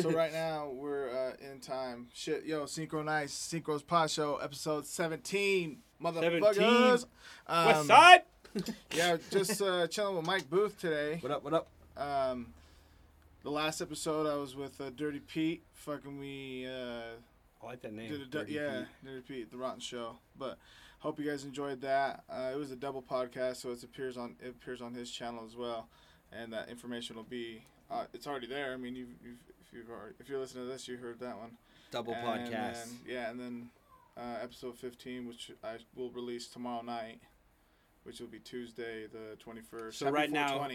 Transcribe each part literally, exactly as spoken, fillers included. So right now we're uh, in time. Shit, yo, Synchro Nice, Synchro's Pod Show, episode seventeen, motherfuckers. Um, West side. Yeah, just uh, chilling with Mike Booth today. What up? What up? Um, the last episode I was with uh, Dirty Pete. Fucking we. Uh, I like that name. Did a, Dirty yeah, Pete. Dirty Pete, the Rotten Show. But hope you guys enjoyed that. Uh, it was a double podcast, so it appears on it appears on his channel as well, and that information will be. Uh, it's already there. I mean, you've, you've, if, you've already, if you're listening to this, you heard that one. Double and podcast. Then, yeah, and then uh, episode fifteen, which I will release tomorrow night, which will be Tuesday the twenty-first. So happy right now,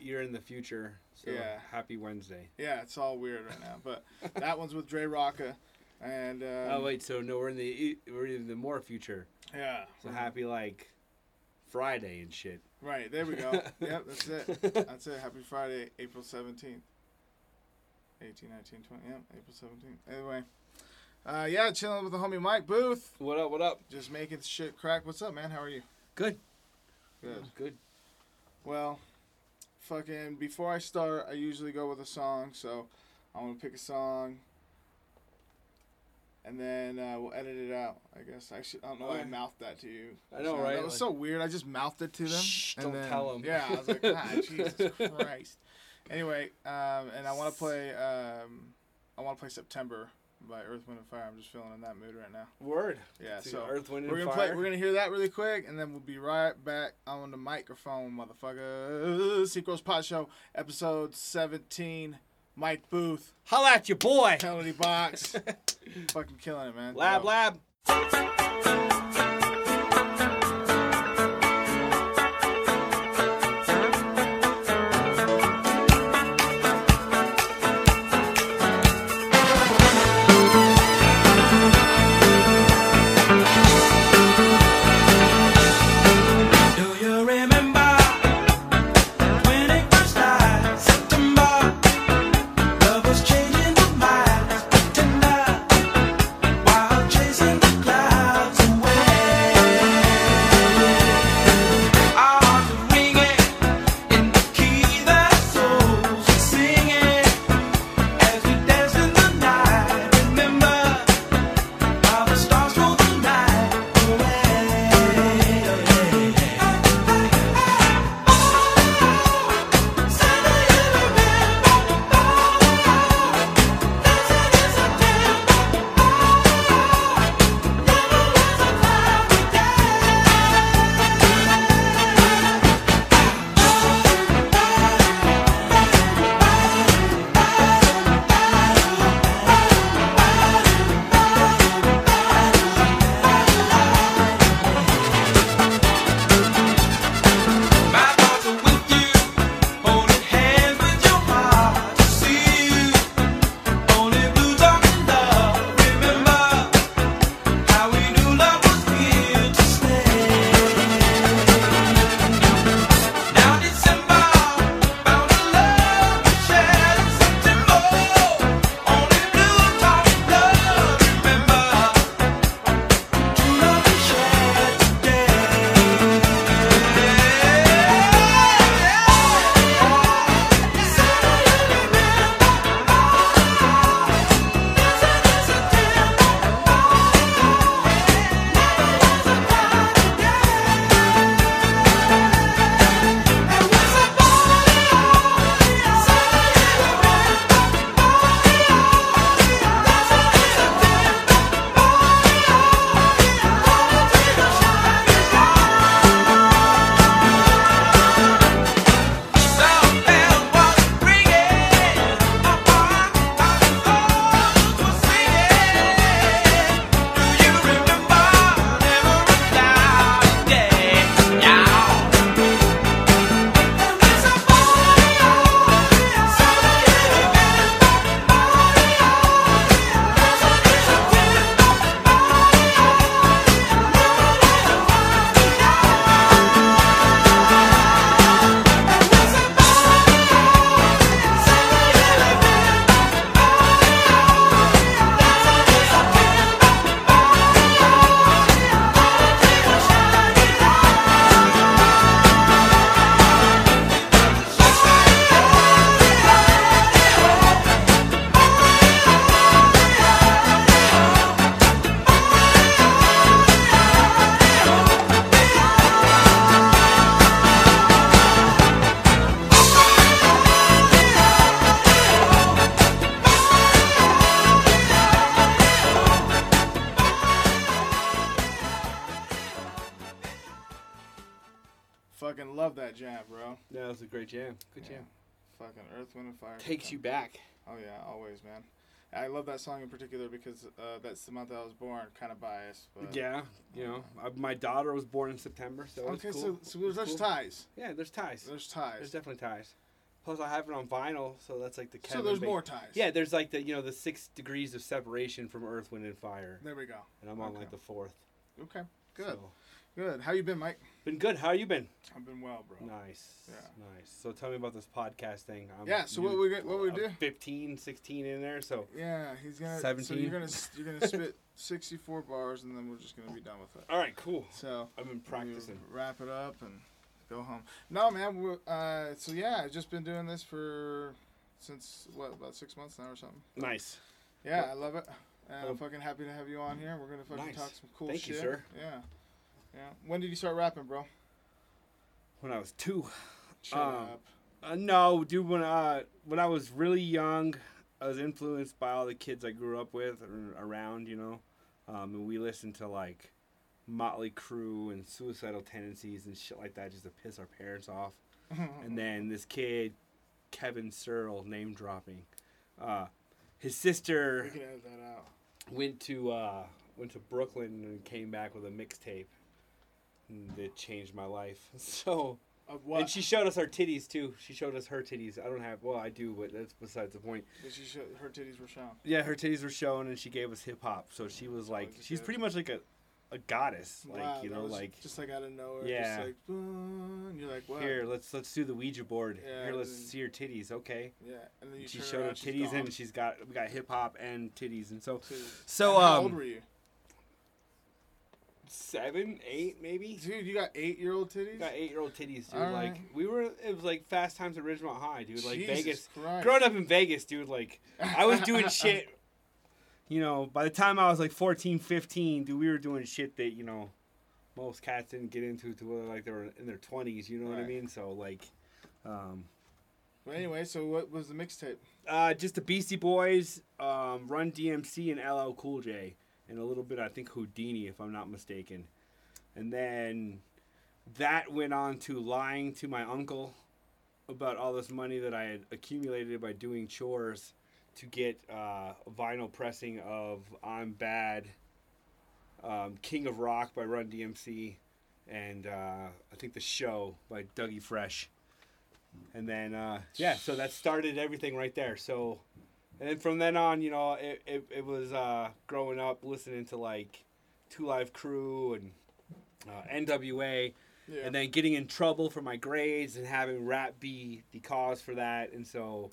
you're in the future. So yeah. Happy Wednesday. Yeah, it's all weird right now. But that one's with Dre Rocca. And, um, oh, wait, so no, we're in the we're in the more future. Yeah. So happy, like, Friday and shit. Right, there we go. Yep, that's it. That's it. Happy Friday, April seventeenth. eighteen, nineteen, twenty. Yep, April seventeenth. Anyway. Uh, yeah, chilling with the homie Mike Booth. What up, what up? Just making shit crack. What's up, man? How are you? Good. Good. Good. Well, fucking, before I start, I usually go with a song, so I'm going to pick a song. And then uh, we'll edit it out, I guess. I, should, I don't know why I mouthed that to you. I know, so, right? That was like, so weird. I just mouthed it to them. Shh, and don't then, tell them. Yeah, I was like, ah, Jesus Christ. Anyway, um, and I want to play um, I want to play September by Earth, Wind, and Fire. I'm just feeling in that mood right now. Word. Yeah, so Earth, Wind, and we're gonna Fire. Play, we're going to hear that really quick, and then we'll be right back on the microphone, motherfuckers. Synchro's Pod Show, episode seventeen. Mike Booth. Holla at your boy. Penalty box. Fucking killing it, man. Lab, Yo. lab. Cloud. love that jam, bro. Yeah, that was a great jam. Good yeah. jam. Fucking Earth, Wind, and Fire. Takes you back. Oh, yeah, always, man. I love that song in particular because uh, that's the month I was born. Kind of biased, but yeah, you know, I, my daughter was born in September, so okay, it's cool. so, so there's cool. ties. Yeah, there's ties. There's ties. There's definitely ties. Plus, I have it on vinyl, so that's like the Kevin. So there's ba- more ties. Yeah, there's like the you know the six degrees of separation from Earth, Wind, and Fire. There we go. And I'm okay. on like the fourth. Okay, good, so. good. How you been, Mike? Been good. How you been? I've been well, bro. Nice. Yeah. Nice. So tell me about this podcast thing. I'm yeah, so new, what we what uh, we do? fifteen, sixteen in there, so yeah, he's going to seventeen. So you're going to you're going to spit sixty-four bars and then we're just going to be done with it. All right, cool. So I've been practicing. Wrap it up and go home. No, man, we uh so yeah, I've just been doing this for since what about six months now or something. Nice. Yeah, well, I love it. And well, I'm fucking happy to have you on here. We're going to fucking nice. talk some cool Thank shit. Thank you, sir. Yeah. Yeah. When did you start rapping, bro? When I was two. Shut um, up. Uh, no, dude. When I when I was really young, I was influenced by all the kids I grew up with or around. You know, um, and we listened to like Motley Crue and Suicidal Tendencies and shit like that just to piss our parents off. And then this kid, Kevin Searle, name dropping. Uh, his sister. We can edit that out. Went to uh, went to Brooklyn and came back with a mixtape. That changed my life. So, of what? And she showed us our titties too. She showed us her titties. I don't have. Well, I do, but that's besides the point. But she show, her titties were shown. Yeah, her titties were shown, and she gave us hip hop. So she was like, oh, she's good. pretty much like a, a goddess. Like wow, you know, like just like out of nowhere. Yeah. Just like, and you're like, wow. Here, let's let's do the Ouija board. Yeah, here, let's then, see your titties. Okay. Yeah. And then you she showed her, her titties, and she's got we got hip hop and titties, and so titties. so and how um. How old were you? Seven, eight, maybe. Dude, you got eight-year-old titties. You got eight-year-old titties, dude. All like right. we were, it was like Fast Times at Ridgemont High, dude. Like Jesus Vegas, Christ. Growing up in Vegas, dude. Like I was doing shit. You know, by the time I was like fourteen, fifteen, dude, we were doing shit that you know most cats didn't get into to whether like they were in their twenties. You know right. what I mean? So like. um But anyway, so what was the mixtape? Uh, just the Beastie Boys, um, Run D M C, and L L Cool J. And a little bit, I think, Houdini, if I'm not mistaken. And then that went on to lying to my uncle about all this money that I had accumulated by doing chores to get uh, a vinyl pressing of I'm Bad, um, King of Rock by Run D M C, and uh, I think The Show by Dougie Fresh. And then, uh, yeah, so that started everything right there. So... And then from then on, you know, it it, it was uh, growing up listening to like Two Live Crew and uh, N W A, yeah. and then getting in trouble for my grades and having rap be the cause for that. And so,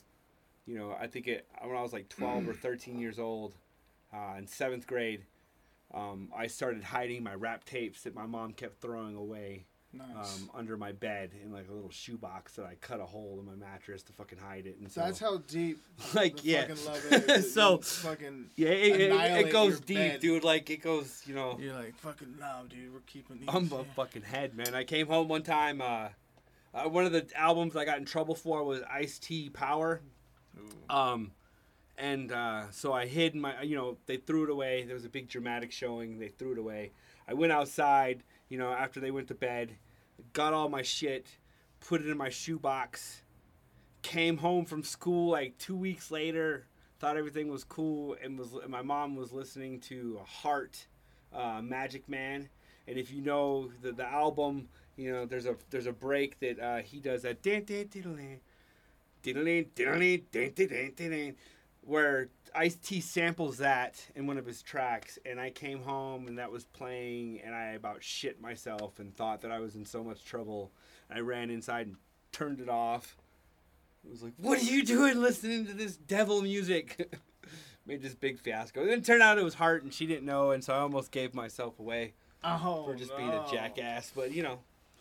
you know, I think it when I was like twelve or thirteen years old, uh, in seventh grade, um, I started hiding my rap tapes that my mom kept throwing away. Nice. Um, under my bed in like a little shoebox that I cut a hole in my mattress to fucking hide it, and so that's how deep. Like the yeah, fucking love is that so fucking yeah, it, it, it goes deep, bed. dude. Like it goes, you know. You're like fucking no, dude. We're keeping these. I'm yeah. a fucking head, man. I came home one time. Uh, uh, one of the albums I got in trouble for was Ice-T Power. Ooh. Um, and uh, so I hid my. You know, they threw it away. There was a big dramatic showing. They threw it away. I went outside. You know, after they went to bed. Got all my shit, put it in my shoebox, came home from school like two weeks later, thought everything was cool, and was and my mom was listening to Heart, uh, Magic Man, and if you know the the album, you know there's a there's a break that uh, he does that where Ice-T samples that in one of his tracks, and I came home and that was playing, and I about shit myself and thought that I was in so much trouble. I ran inside and turned it off. I was like, what are you doing listening to this devil music? Made this big fiasco. And then it turned out it was Heart, and she didn't know, and so I almost gave myself away oh, for just no. being a jackass. But, you know.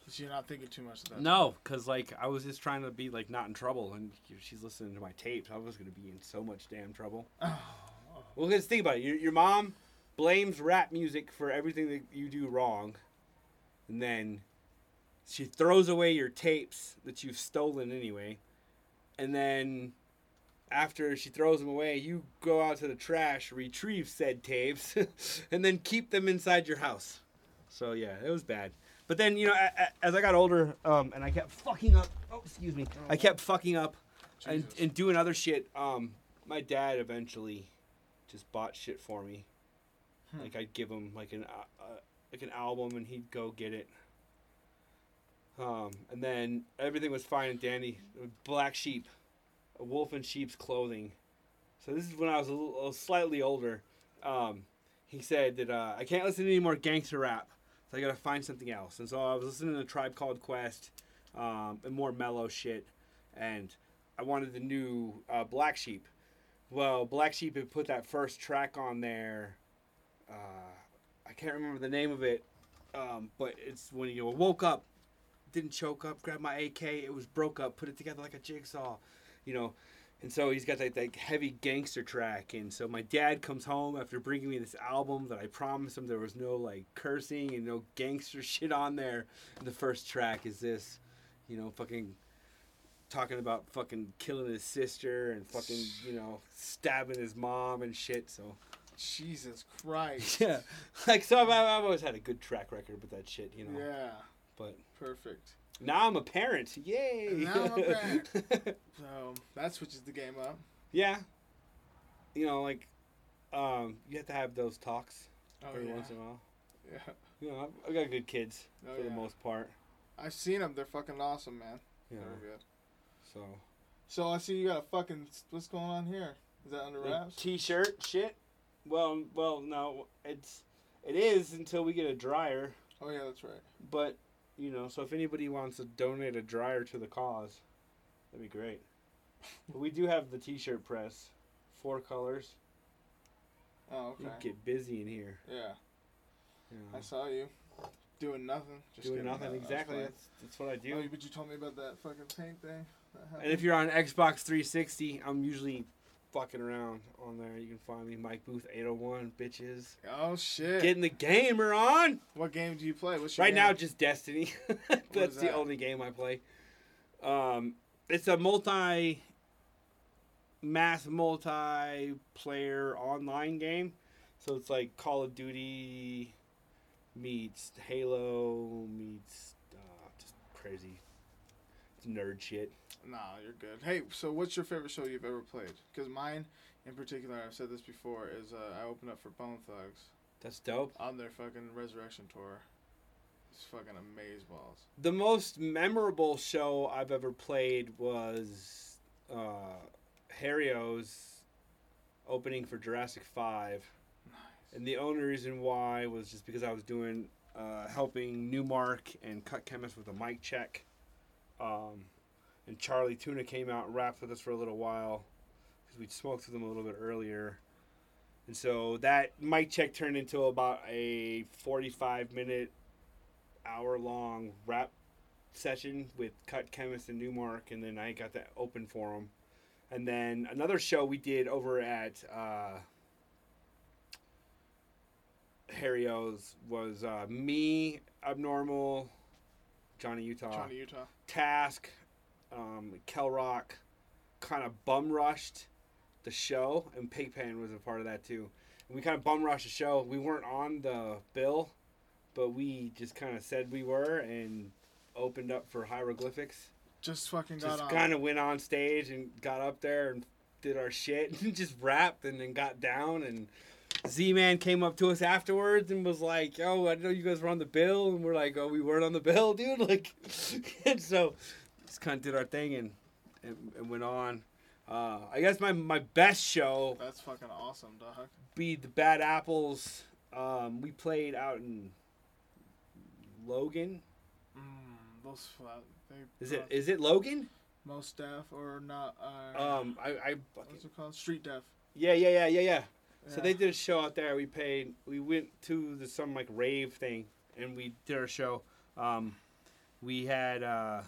So you're not thinking too much of that. No, because, like, I was just trying to be, like, not in trouble. And she's listening to my tapes. I was going to be in so much damn trouble. Oh. Well, let's think about it. Your, your mom blames rap music for everything that you do wrong. And then she throws away your tapes that you've stolen anyway. And then after she throws them away, you go out to the trash, retrieve said tapes, and then keep them inside your house. So, yeah, it was bad. But then, you know, I, I, as I got older, um, and I kept fucking up. Oh, excuse me. I kept fucking up and, and doing other shit. Um, my dad eventually just bought shit for me. Hmm. Like I'd give him like an uh, like an album, and he'd go get it. Um, and then everything was fine and dandy. Black Sheep, A Wolf in Sheep's Clothing. So this is when I was a little, a little slightly older. Um, he said that uh, I can't listen to any more gangster rap. I gotta find something else. And so I was listening to a Tribe Called Quest um, and more mellow shit, and I wanted the new uh, Black Sheep. Well, Black Sheep had put that first track on there. Uh, I can't remember the name of it, um, but it's when you know, woke up, didn't choke up, grabbed my A K, it was broke up, put it together like a jigsaw, you know. And so he's got that, that heavy gangster track. And so my dad comes home after bringing me this album that I promised him there was no, like, cursing and no gangster shit on there. And the first track is this, you know, fucking talking about fucking killing his sister and fucking, you know, stabbing his mom and shit. So Jesus Christ. Yeah. Like, so I've, I've always had a good track record with that shit, you know. Yeah. But perfect. Now I'm a parent. Yay. And now I'm a parent. So that switches the game up. Yeah. You know, like, um, you have to have those talks oh, every yeah. once in a while. Yeah. You know, I've, I've got good kids oh, for yeah. the most part. I've seen them. They're fucking awesome, man. Yeah. They're good. So. So I see you got a fucking, what's going on here? Is that under wraps? T-shirt shit? Well, well, no. It's, it is until we get a dryer. Oh, yeah, that's right. But. You know, so if anybody wants to donate a dryer to the cause, that'd be great. But we do have the T-shirt press, four colors. Oh, okay. You can get busy in here. Yeah. You know. I saw you doing nothing. Just doing nothing, that. Exactly. That's, that's what I do. Oh, but you told me about that fucking paint thing. And if you're on Xbox three sixty, I'm usually fucking around on there. You can find me, Mike Booth eight oh one, bitches. Oh shit! Getting the gamer on. What game do you play? What's your right game? Now? Just Destiny. That's that? The only game I play. Um, it's a multi, mass multiplayer online game, so it's like Call of Duty meets Halo meets uh, just crazy nerd shit. Nah, you're good. Hey, so what's your favorite show you've ever played? Because mine, in particular, I've said this before, is uh, I opened up for Bone Thugs. That's dope. On their fucking Resurrection tour. It's fucking amazeballs. The most memorable show I've ever played was uh, Harry-O's opening for Jurassic five. Nice. And the only reason why was just because I was doing, uh, helping Numark and Cut Chemist with a mic check. Um... And Charlie Tuna came out and rapped with us for a little while because we'd smoked with them a little bit earlier. And so that mic check turned into about a forty-five minute, hour long rap session with Cut Chemist and Numark. And then I got that open for them. And then another show we did over at uh, Harry O's was uh, me, Abnormal, Johnny Utah, Johnny Utah, Task. Um, Kel Rock kind of bum rushed the show, and Pigpen was a part of that too. And we kind of bum rushed the show. We weren't on the bill, but we just kind of said we were and opened up for Hieroglyphics. Just fucking got just on. Just kind of went on stage and got up there and did our shit and just rapped and then got down. And Z-Man came up to us afterwards and was like, "Yo, I didn't know you guys were on the bill." And we're like, "Oh, we weren't on the bill, dude." Like, and so. Just kind of did our thing and, and, and went on. Uh, I guess my, my best show. That's fucking awesome, dog. Be the Bad Apples. Um, we played out in Logan. Mm, those they is it is it Logan? Most Deaf or not? Uh, um, I, I what's it called? Street Deaf. Yeah, yeah, yeah, yeah, yeah. So they did a show out there. We paid. We went to the some like rave thing and we did our show. Um, we had. Uh,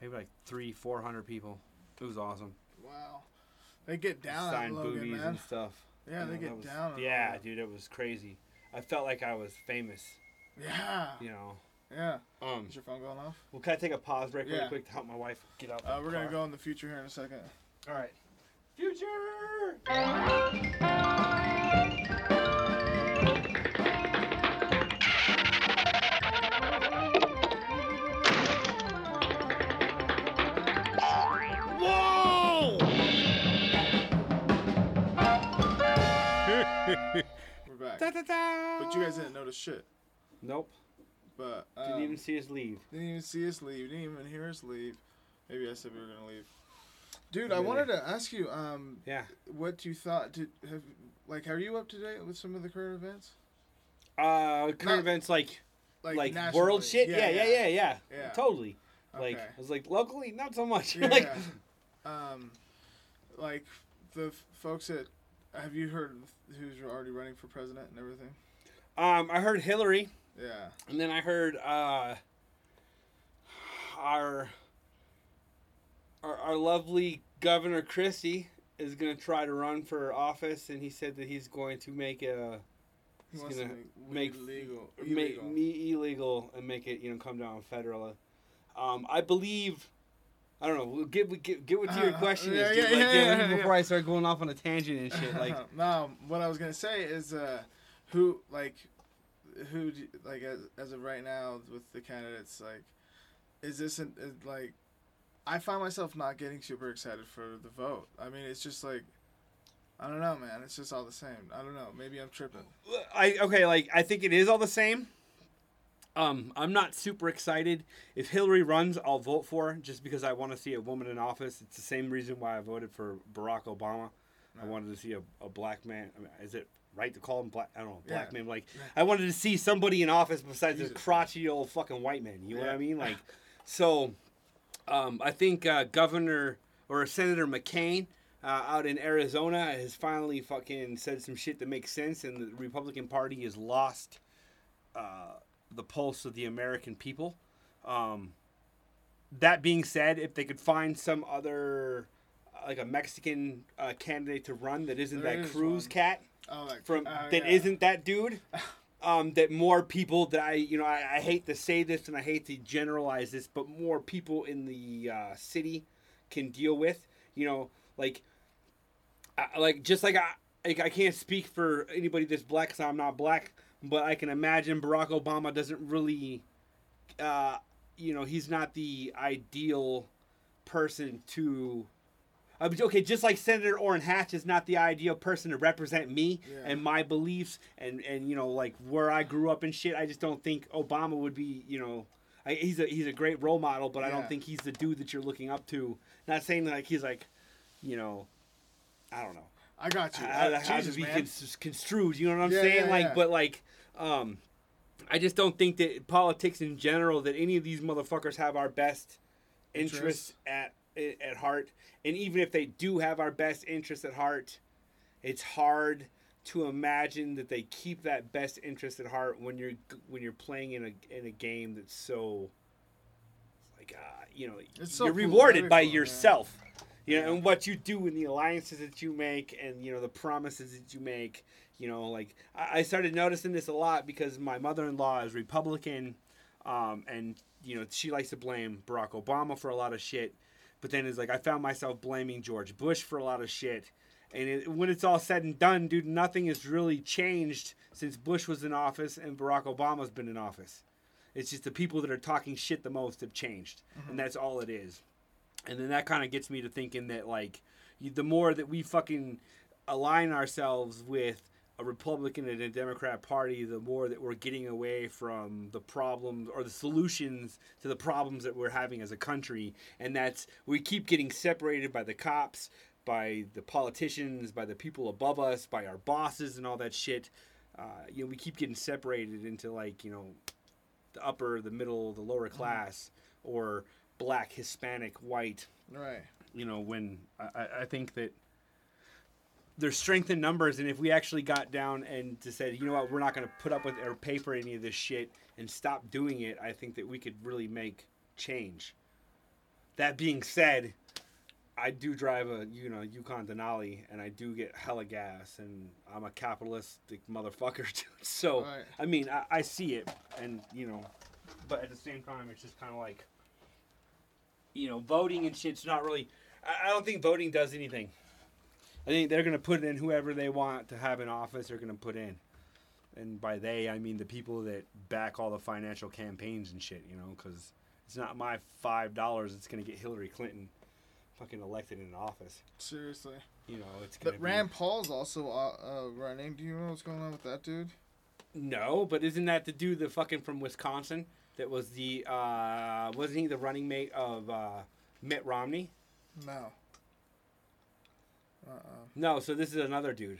Maybe like three, four hundred people. It was awesome. Wow, they get down at Logan, booties, man. And stuff. Yeah, you they know, get was, down. Yeah, Logan. Dude, it was crazy. I felt like I was famous. Yeah. You know. Yeah. Um. Is your phone going off? Well, can I take a pause break yeah. really quick to help my wife get out? Uh, we're car. gonna go in the future here in a second. All right. Future. We're back. Da, da, da. But you guys didn't notice shit. Nope. But um, didn't even see us leave. Didn't even see us leave. Didn't even hear us leave. Maybe I said we were gonna leave. Dude, I wanted to ask you, um, yeah, what you thought. Did have like, are you up to date with some of the current events? Uh, current Not, events like, like, like world shit. Yeah, yeah, yeah, yeah. yeah. yeah. Totally. Like, okay. I was like, locally, not so much. Yeah, like, yeah. Um, like the f- folks that have you heard who's already running for president and everything? Um, I heard Hillary. Yeah. And then I heard uh, our, our our lovely Governor Christie is gonna try to run for office, and he said that he's going to make a. He's he gonna make, make legal, make illegal. me illegal, and make it you know come down federally. Um, I believe, I don't know. We'll get we get get what to your uh, question yeah, is yeah, like, yeah, yeah, yeah, before yeah. I start going off on a tangent and shit. Like, no, what I was gonna say is, uh, who like, who do, like as as of right now with the candidates, like, is this an, is, like, I find myself not getting super excited for the vote. I mean, it's just like, I don't know, man. It's just all the same. I don't know. Maybe I'm tripping. I okay, like I think it is all the same. Um, I'm not super excited. If Hillary runs, I'll vote for her just because I want to see a woman in office. It's the same reason why I voted for Barack Obama. No. I wanted to see a, a black man. I mean, is it right to call him black? I don't know, black yeah. man. Like, I wanted to see somebody in office besides Jesus. a crotchety old fucking white man. You know yeah. what I mean? Like, so um, I think uh, Governor or Senator McCain uh, out in Arizona has finally fucking said some shit that makes sense, and the Republican Party has lost Uh, the pulse of the American people. Um, that being said, if they could find some other, uh, like a Mexican uh, candidate to run that isn't there that is Cruz one. cat, oh, like, from oh, that yeah. isn't that dude, um, that more people that I, you know, I, I hate to say this and I hate to generalize this, but more people in the uh, city can deal with, you know, like, I, like just like I, like I can't speak for anybody that's black because I'm not black. But I can imagine Barack Obama doesn't really, uh, you know, he's not the ideal person to. Uh, okay, just like Senator Orrin Hatch is not the ideal person to represent me yeah. and my beliefs and, and, you know, like where I grew up and shit. I just don't think Obama would be, you know, I, he's a he's a great role model, but yeah. I don't think he's the dude that you're looking up to. Not saying that like he's like, you know, I don't know. I got you. How, how Jesus, to be con- construed, you know what I'm yeah, saying? Yeah, like, yeah. But like, um, I just don't think that politics in general, that any of these motherfuckers have our best interests interest. at at heart. And even if they do have our best interests at heart, it's hard to imagine that they keep that best interest at heart when you're when you're playing in a in a game that's so like uh, you know it's so you're rewarded by yourself. Man. You know, and what you do and the alliances that you make and, you know, the promises that you make, you know, like I started noticing this a lot because my mother-in-law is Republican um, and, you know, she likes to blame Barack Obama for a lot of shit. But then it's like I found myself blaming George Bush for a lot of shit. And it, when it's all said and done, dude, nothing has really changed since Bush was in office and Barack Obama's been in office. It's just the people that are talking shit the most have changed. Mm-hmm. And that's all it is. And then that kind of gets me to thinking that, like, the more that we fucking align ourselves with a Republican and a Democrat party, the more that we're getting away from the problems or the solutions to the problems that we're having as a country. And that's we keep getting separated by the cops, by the politicians, by the people above us, by our bosses and all that shit. Uh, you know, we keep getting separated into, like, you know, the upper, the middle, the lower class, mm-hmm. or black, Hispanic, white, right? You know, when I, I think that there's strength in numbers, and if we actually got down and just said, you know what, we're not going to put up with or pay for any of this shit and stop doing it, I think that we could really make change. That being said, I do drive a, you know, Yukon Denali, and I do get hella gas, and I'm a capitalistic motherfucker, dude. So, right. I mean, I, I see it, and, you know, but at the same time, it's just kind of like, you know, voting and shit's not really. I don't think voting does anything. I think they're gonna put in whoever they want to have in office. They're gonna put in, and by they I mean the people that back all the financial campaigns and shit. You know, because it's not my five dollars that's gonna get Hillary Clinton. fucking elected in office. Seriously. You know, it's going to be... But Rand Paul's also uh, uh, running. Do you know what's going on with that dude? No, but isn't that the dude the fucking from Wisconsin that was the... Uh, wasn't he the running mate of uh, Mitt Romney? No. Uh-uh. No, so this is another dude.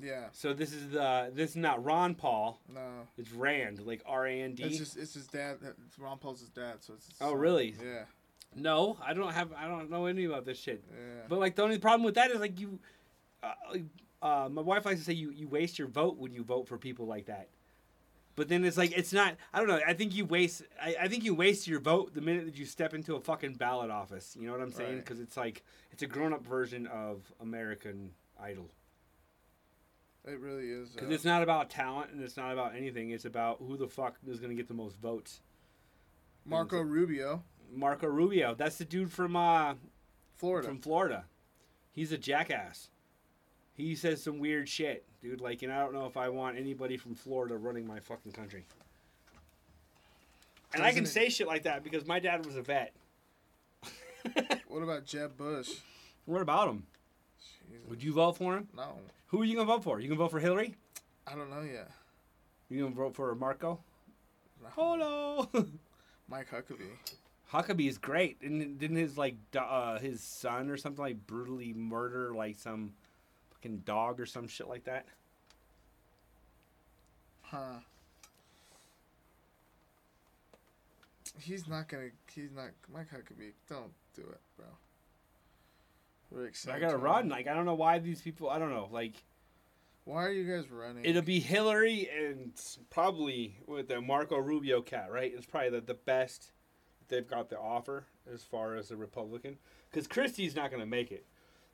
Yeah. So this is the this is not Ron Paul. No. It's Rand, like R A N D. It's just it's his dad. It's Ron Paul's his dad, so it's. Oh really? Yeah. No, I don't have I don't know anything about this shit. Yeah. But like the only problem with that is like you, uh, uh, my wife likes to say you, you waste your vote when you vote for people like that. But then it's like it's not I don't know I think you waste I, I think you waste your vote the minute that you step into a fucking ballot office. You know what I'm saying? Because right. It's like it's a grown up version of American Idol. It really is. Because it's not about talent and it's not about anything. It's about who the fuck is going to get the most votes. Marco Rubio. Marco Rubio. That's the dude from uh, Florida. From Florida. He's a jackass. He says some weird shit, dude. Like, and I don't know if I want anybody from Florida running my fucking country. And Doesn't I can it... say shit like that because my dad was a vet. What about Jeb Bush? What about him? Jesus. Would you vote for him? No. Who are you going to vote for? You going to vote for Hillary? I don't know yet. You going to vote for Marco? No. Hello. Mike Huckabee. Huckabee is great. Didn't, didn't his like uh, his son or something like brutally murder like some fucking dog or some shit like that? Huh. He's not going to... He's not... Mike Huckabee, don't do it, bro. I gotta run. Like, I don't know why these people... I don't know. Like... Why are you guys running? It'll be Hillary and probably with the Marco Rubio cat, right? It's probably the, the best they've got to offer as far as a Republican. Because Christie's not gonna make it.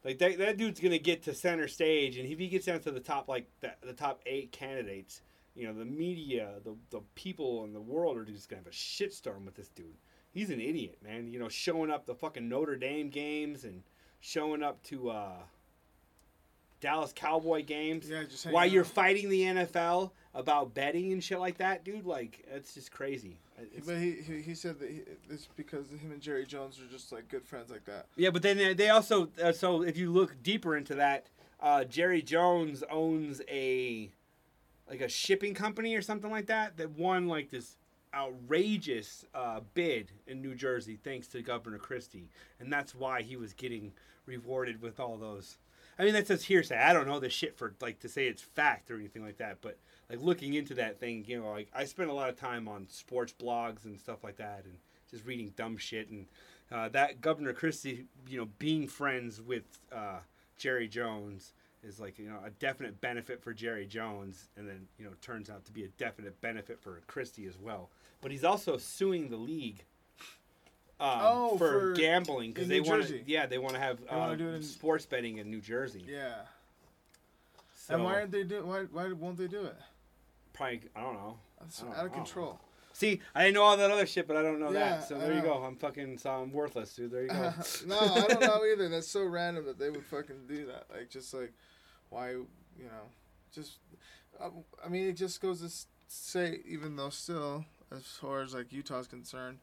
Like, that, that dude's gonna get to center stage, and if he gets down to the top, like, the, the top eight candidates, you know, the media, the, the people in the world are just gonna have a shitstorm with this dude. He's an idiot, man. You know, showing up the fucking Notre Dame games and... Showing up to uh, Dallas Cowboy games yeah, just while out. You're fighting the N F L about betting and shit like that, dude. Like, it's just crazy. It's, but he, he he said that he, it's because him and Jerry Jones are just, like, good friends like that. Yeah, but then they also... Uh, so, if you look deeper into that, uh, Jerry Jones owns a, like, a shipping company or something like that that won, like, this... outrageous uh, bid in New Jersey thanks to Governor Christie, and that's why he was getting rewarded with all those. I mean, that's just hearsay. I don't know this shit for like to say it's fact or anything like that, but like looking into that thing, you know, like I spent a lot of time on sports blogs and stuff like that and just reading dumb shit, and uh, that Governor Christie, you know, being friends with uh, Jerry Jones is like, you know, a definite benefit for Jerry Jones, and then, you know, turns out to be a definite benefit for Christie as well. But he's also suing the league um, oh, for, for gambling because they want to, yeah, they want to have uh, in... sports betting in New Jersey. Yeah. So, and why aren't they doing? Why why won't they do it? Probably I don't know. That's I don't, out of control. See, I didn't know all that other shit, but I don't know yeah, that. So there you go. I'm fucking so I'm worthless, dude. There you go. No, I don't know either. That's so random that they would fucking do that. Like, just like, why, you know, just, I, I mean, it just goes to say, even though still, as far as, like, Utah's concerned,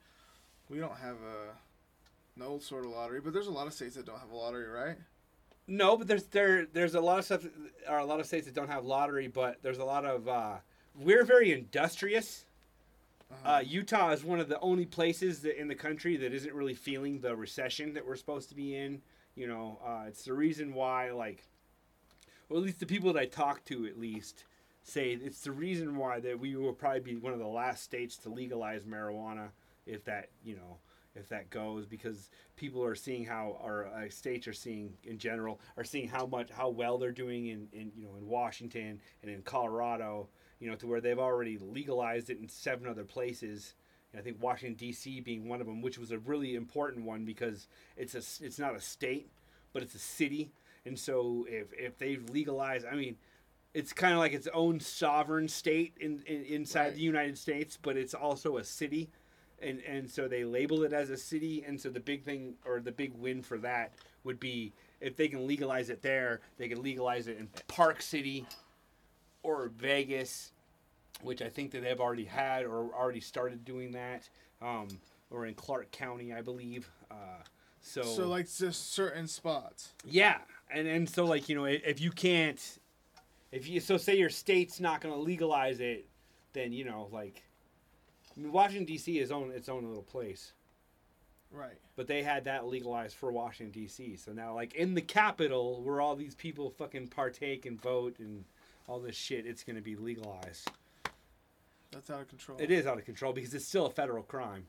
we don't have a, no sort of lottery. But there's a lot of states that don't have a lottery, right? No, but there's there there's a lot of stuff, or a lot of states that don't have lottery, but there's a lot of, uh, we're very industrious. Uh, Utah is one of the only places that in the country that isn't really feeling the recession that we're supposed to be in. You know, uh, it's the reason why, like, well, at least the people that I talk to, at least, say it's the reason why that we will probably be one of the last states to legalize marijuana if that, you know, if that goes, because people are seeing how our uh, states are seeing in general are seeing how much how well they're doing in, in you know in Washington and in Colorado. You know, to where they've already legalized it in seven other places. And I think Washington, D C being one of them, which was a really important one because it's a, it's not a state, but it's a city. And so if, if they've legalized, I mean, it's kind of like its own sovereign state in, in inside right. the United States, but it's also a city. And, and so they label it as a city. And so the big thing or the big win for that would be if they can legalize it there, they can legalize it in Park City, or Vegas, which I think that they've already had or already started doing that, um, or in Clark County, I believe. Uh, So, so like just certain spots. Yeah. And and so like, you know, if you can't, if you, so say your state's not going to legalize it, then, you know, like, I mean, Washington, D C is own its own little place. Right. But they had that legalized for Washington, D C. So now, like, in the Capitol, where all these people fucking partake and vote and all this shit, it's going to be legalized. That's out of control. It is out of control because it's still a federal crime.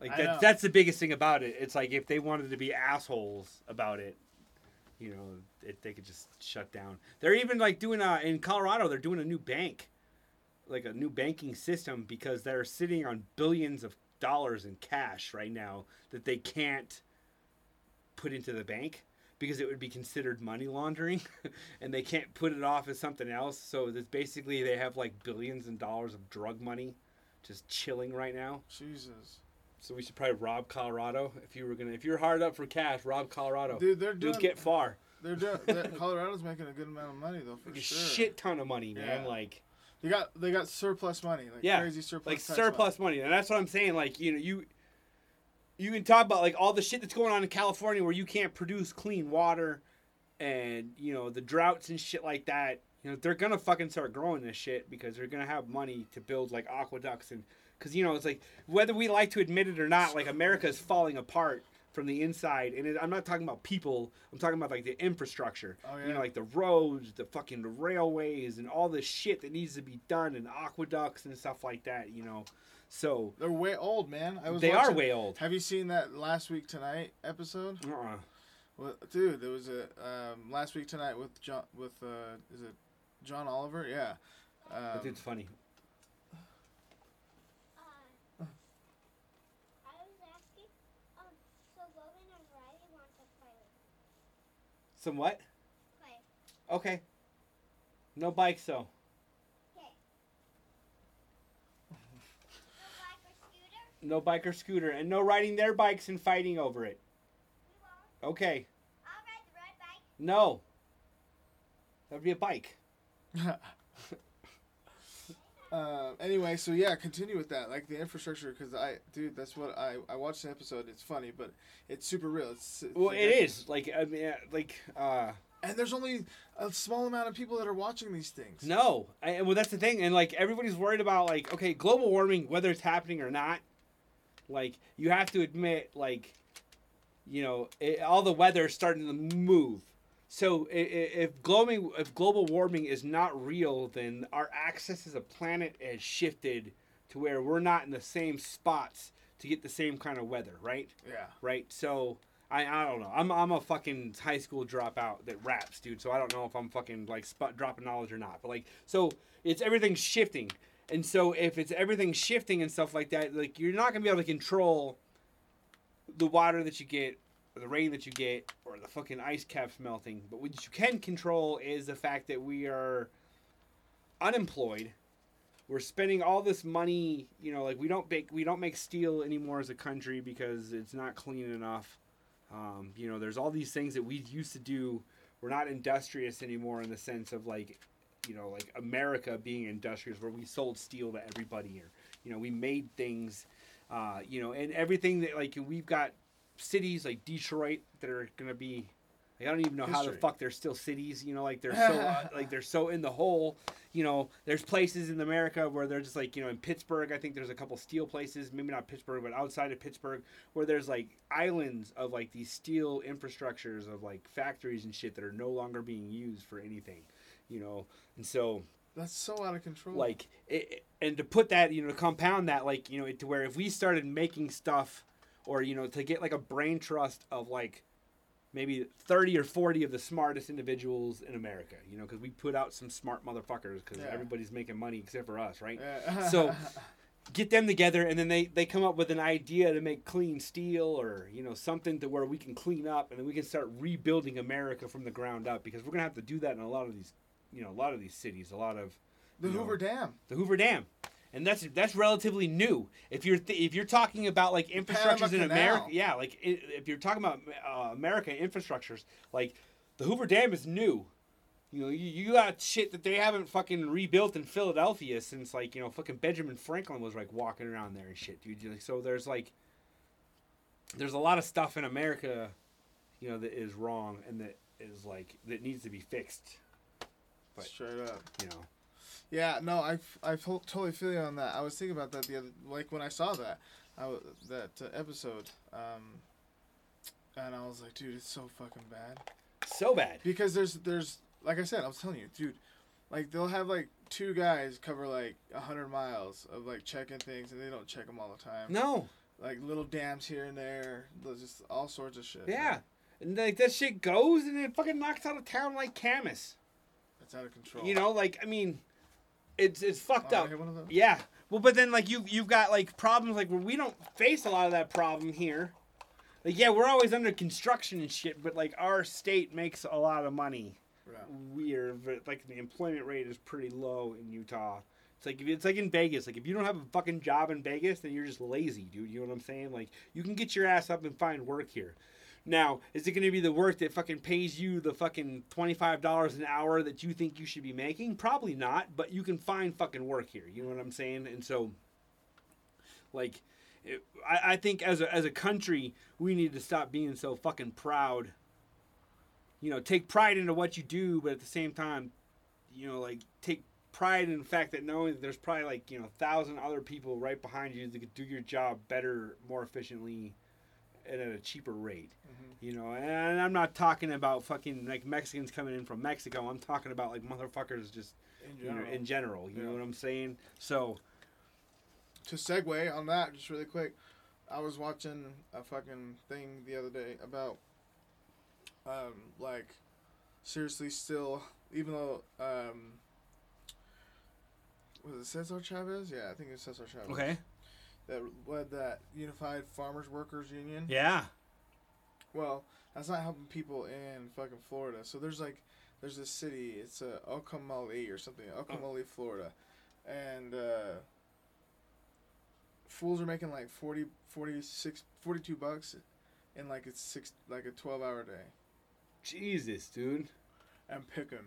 Like, that, that's the biggest thing about it. It's like if they wanted to be assholes about it, you know, it, they could just shut down. They're even, like, doing a, in Colorado, they're doing a new bank, like a new banking system, because they're sitting on billions of dollars in cash right now that they can't put into the bank because it would be considered money laundering and they can't put it off as something else. So it's basically they have like billions and dollars of drug money just chilling right now. Jesus. So we should probably rob Colorado if you were going to, if you're hard up for cash, rob Colorado. Dude, they're doing, you'll get far. They're doing, Colorado's making a good amount of money though, for like sure. A shit ton of money, man. Yeah. Like, They got they got surplus money, like yeah, crazy surplus like surplus money. money, and that's what I'm saying. Like, you know, you you can talk about like all the shit that's going on in California where you can't produce clean water, and you know the droughts and shit like that. You know they're gonna fucking start growing this shit because they're gonna have money to build like aqueducts and because you know it's like whether we like to admit it or not, like America is falling apart from the inside, and it, I'm not talking about people. I'm talking about like the infrastructure, oh, yeah. you know, like the roads, the fucking the railways, and all this shit that needs to be done, and aqueducts and stuff like that. You know, so they're way old, man. I was they watching, are way old. Have you seen that Last Week Tonight episode? Uh-uh. Well, dude, there was a um, Last Week Tonight with John. With uh, is it John Oliver? Yeah. Um, that dude's funny. Some what? Bike. Okay. No bikes, though. Okay. No bike or scooter? No bike or scooter. And no riding their bikes and fighting over it. You won't. Okay. I'll ride the red bike. No. That would be a bike. uh, anyway, so yeah, continue with that. Like the infrastructure, because I, dude, that's what I, I watched the episode. It's funny, but it's super real. It's, it's well, it is. Like, I mean, like, uh. And there's only a small amount of people that are watching these things. No. I, well, that's the thing. And like, everybody's worried about, like, okay, global warming, whether it's happening or not. Like, you have to admit, like, you know, it, all the weather is starting to move. So if global, if global warming is not real, then our access as a planet has shifted to where we're not in the same spots to get the same kind of weather, right? Yeah. Right? So, I, I don't know. I'm I'm a fucking high school dropout that raps, dude, so I don't know if I'm fucking, like, spot, dropping knowledge or not. But, like, so it's everything's shifting. And so if it's everything shifting and stuff like that, like, you're not going to be able to control the water that you get, the rain that you get, or the fucking ice caps melting. But what you can control is the fact that we are unemployed. We're spending all this money, you know, like we don't make we don't make steel anymore as a country because it's not clean enough. Um, you know, there's all these things that we used to do. We're not industrious anymore in the sense of like, you know, like America being industrious, where we sold steel to everybody, or you know, we made things, uh, you know, and everything that like we've got. Cities like Detroit that are gonna be, like, I don't even know History. How the fuck they're still cities. You know, like they're so uh, like they're so in the hole. You know, there's places in America where they're just like, you know, in Pittsburgh, I think there's a couple steel places, maybe not Pittsburgh, but outside of Pittsburgh, where there's like islands of like these steel infrastructures of like factories and shit that are no longer being used for anything. You know, and so that's so out of control. Like, it, and to put that, you know, to compound that, like, you know, to where if we started making stuff. Or, you know, to get, like, a brain trust of, like, maybe thirty or forty of the smartest individuals in America. You know, because we put out some smart motherfuckers because yeah. everybody's making money except for us, right? Yeah. So get them together, and then they, they come up with an idea to make clean steel or, you know, something to where we can clean up. And then we can start rebuilding America from the ground up because we're going to have to do that in a lot of these, you know, a lot of these cities, a lot of... The Hoover know, Dam. The Hoover Dam. And that's that's relatively new. If you're th- if you're talking about like infrastructures in America, yeah, like it, if you're talking about uh, America infrastructures, like the Hoover Dam is new. You know, you, you got shit that they haven't fucking rebuilt in Philadelphia since like you know fucking Benjamin Franklin was like walking around there and shit, dude. So there's like there's a lot of stuff in America, you know, that is wrong and that is like that needs to be fixed. But, straight up, you know. Yeah, no, I, I totally feel you on that. I was thinking about that the other, like when I saw that, I, that episode, um, and I was like, dude, it's so fucking bad. So bad. Because there's, there's, like I said, I was telling you, dude, like they'll have like two guys cover like a hundred miles of like checking things, and they don't check them all the time. No. Like little dams here and there, just all sorts of shit. Yeah, man. And like that shit goes, and it fucking knocks out a town like Camas. That's out of control. You know, like I mean. It's it's fucked oh, up. I get one of those? Yeah. Well, but then like you you've got like problems like where we don't face a lot of that problem here. Like yeah, we're always under construction and shit, but like our state makes a lot of money. Yeah. Weird, but like the employment rate is pretty low in Utah. It's like if it's like in Vegas. Like if you don't have a fucking job in Vegas, then you're just lazy, dude. You know what I'm saying? Like you can get your ass up and find work here. Now, is it going to be the work that fucking pays you the fucking twenty-five dollars an hour that you think you should be making? Probably not, but you can find fucking work here. You know what I'm saying? And so, like, it, I, I think as a, as a country, we need to stop being so fucking proud. You know, take pride into what you do, but at the same time, you know, like, take pride in the fact that knowing that there's probably, like, you know, a thousand other people right behind you that could do your job better, more efficiently, and at a cheaper rate. Mm-hmm. You know, and I'm not talking about fucking like Mexicans coming in from Mexico. I'm talking about like motherfuckers just in general, you know, in general, you yeah. know what I'm saying? So to segue on that just really quick, I was watching a fucking thing the other day about um like seriously still even though um was it Cesar Chavez? Yeah, I think it was Cesar Chavez. Okay. That led that Unified Farmers Workers Union. Yeah. Well, that's not helping people in fucking Florida. So there's like, there's this city. It's uh, Okmulgee or something. Okmulgee, oh. Florida. And uh, fools are making like forty, forty-six, forty-two bucks in like it's six, like a twelve hour day. Jesus, dude. And picking.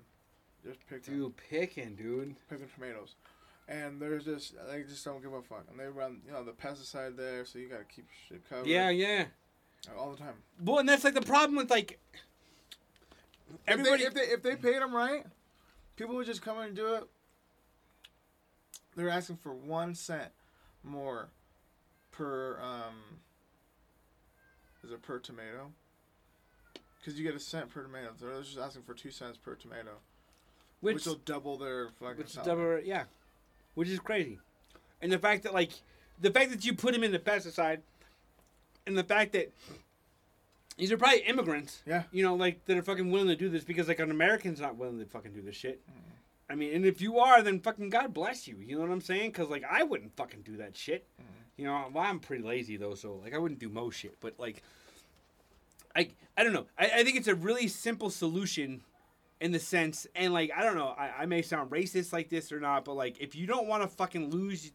Just picking. Dude, picking, dude. Picking tomatoes. And there's just, they just don't give a fuck. And they run, you know, the pesticide there, so you got to keep shit covered. Yeah, yeah. All the time. Well, and that's, like, the problem with, like, everybody. If they, if they, if they paid them right, people would just come in and do it. They're asking for one cent more per, um, is it per tomato? Because you get a cent per tomato. They're just asking for two cents per tomato. Which, which will double their fucking Which will double, yeah. Which is crazy. And the fact that, like, the fact that you put him in the pesticide, and the fact that these are probably immigrants, yeah, you know, like, that are fucking willing to do this because, like, an American's not willing to fucking do this shit. Mm. I mean, and if you are, then fucking God bless you. You know what I'm saying? Because, like, I wouldn't fucking do that shit. Mm. You know, well, I'm pretty lazy, though, so, like, I wouldn't do most shit. But, like, I, I don't know. I, I think it's a really simple solution. In the sense, and like, I don't know, I, I may sound racist like this or not, but like, if you don't want to fucking lose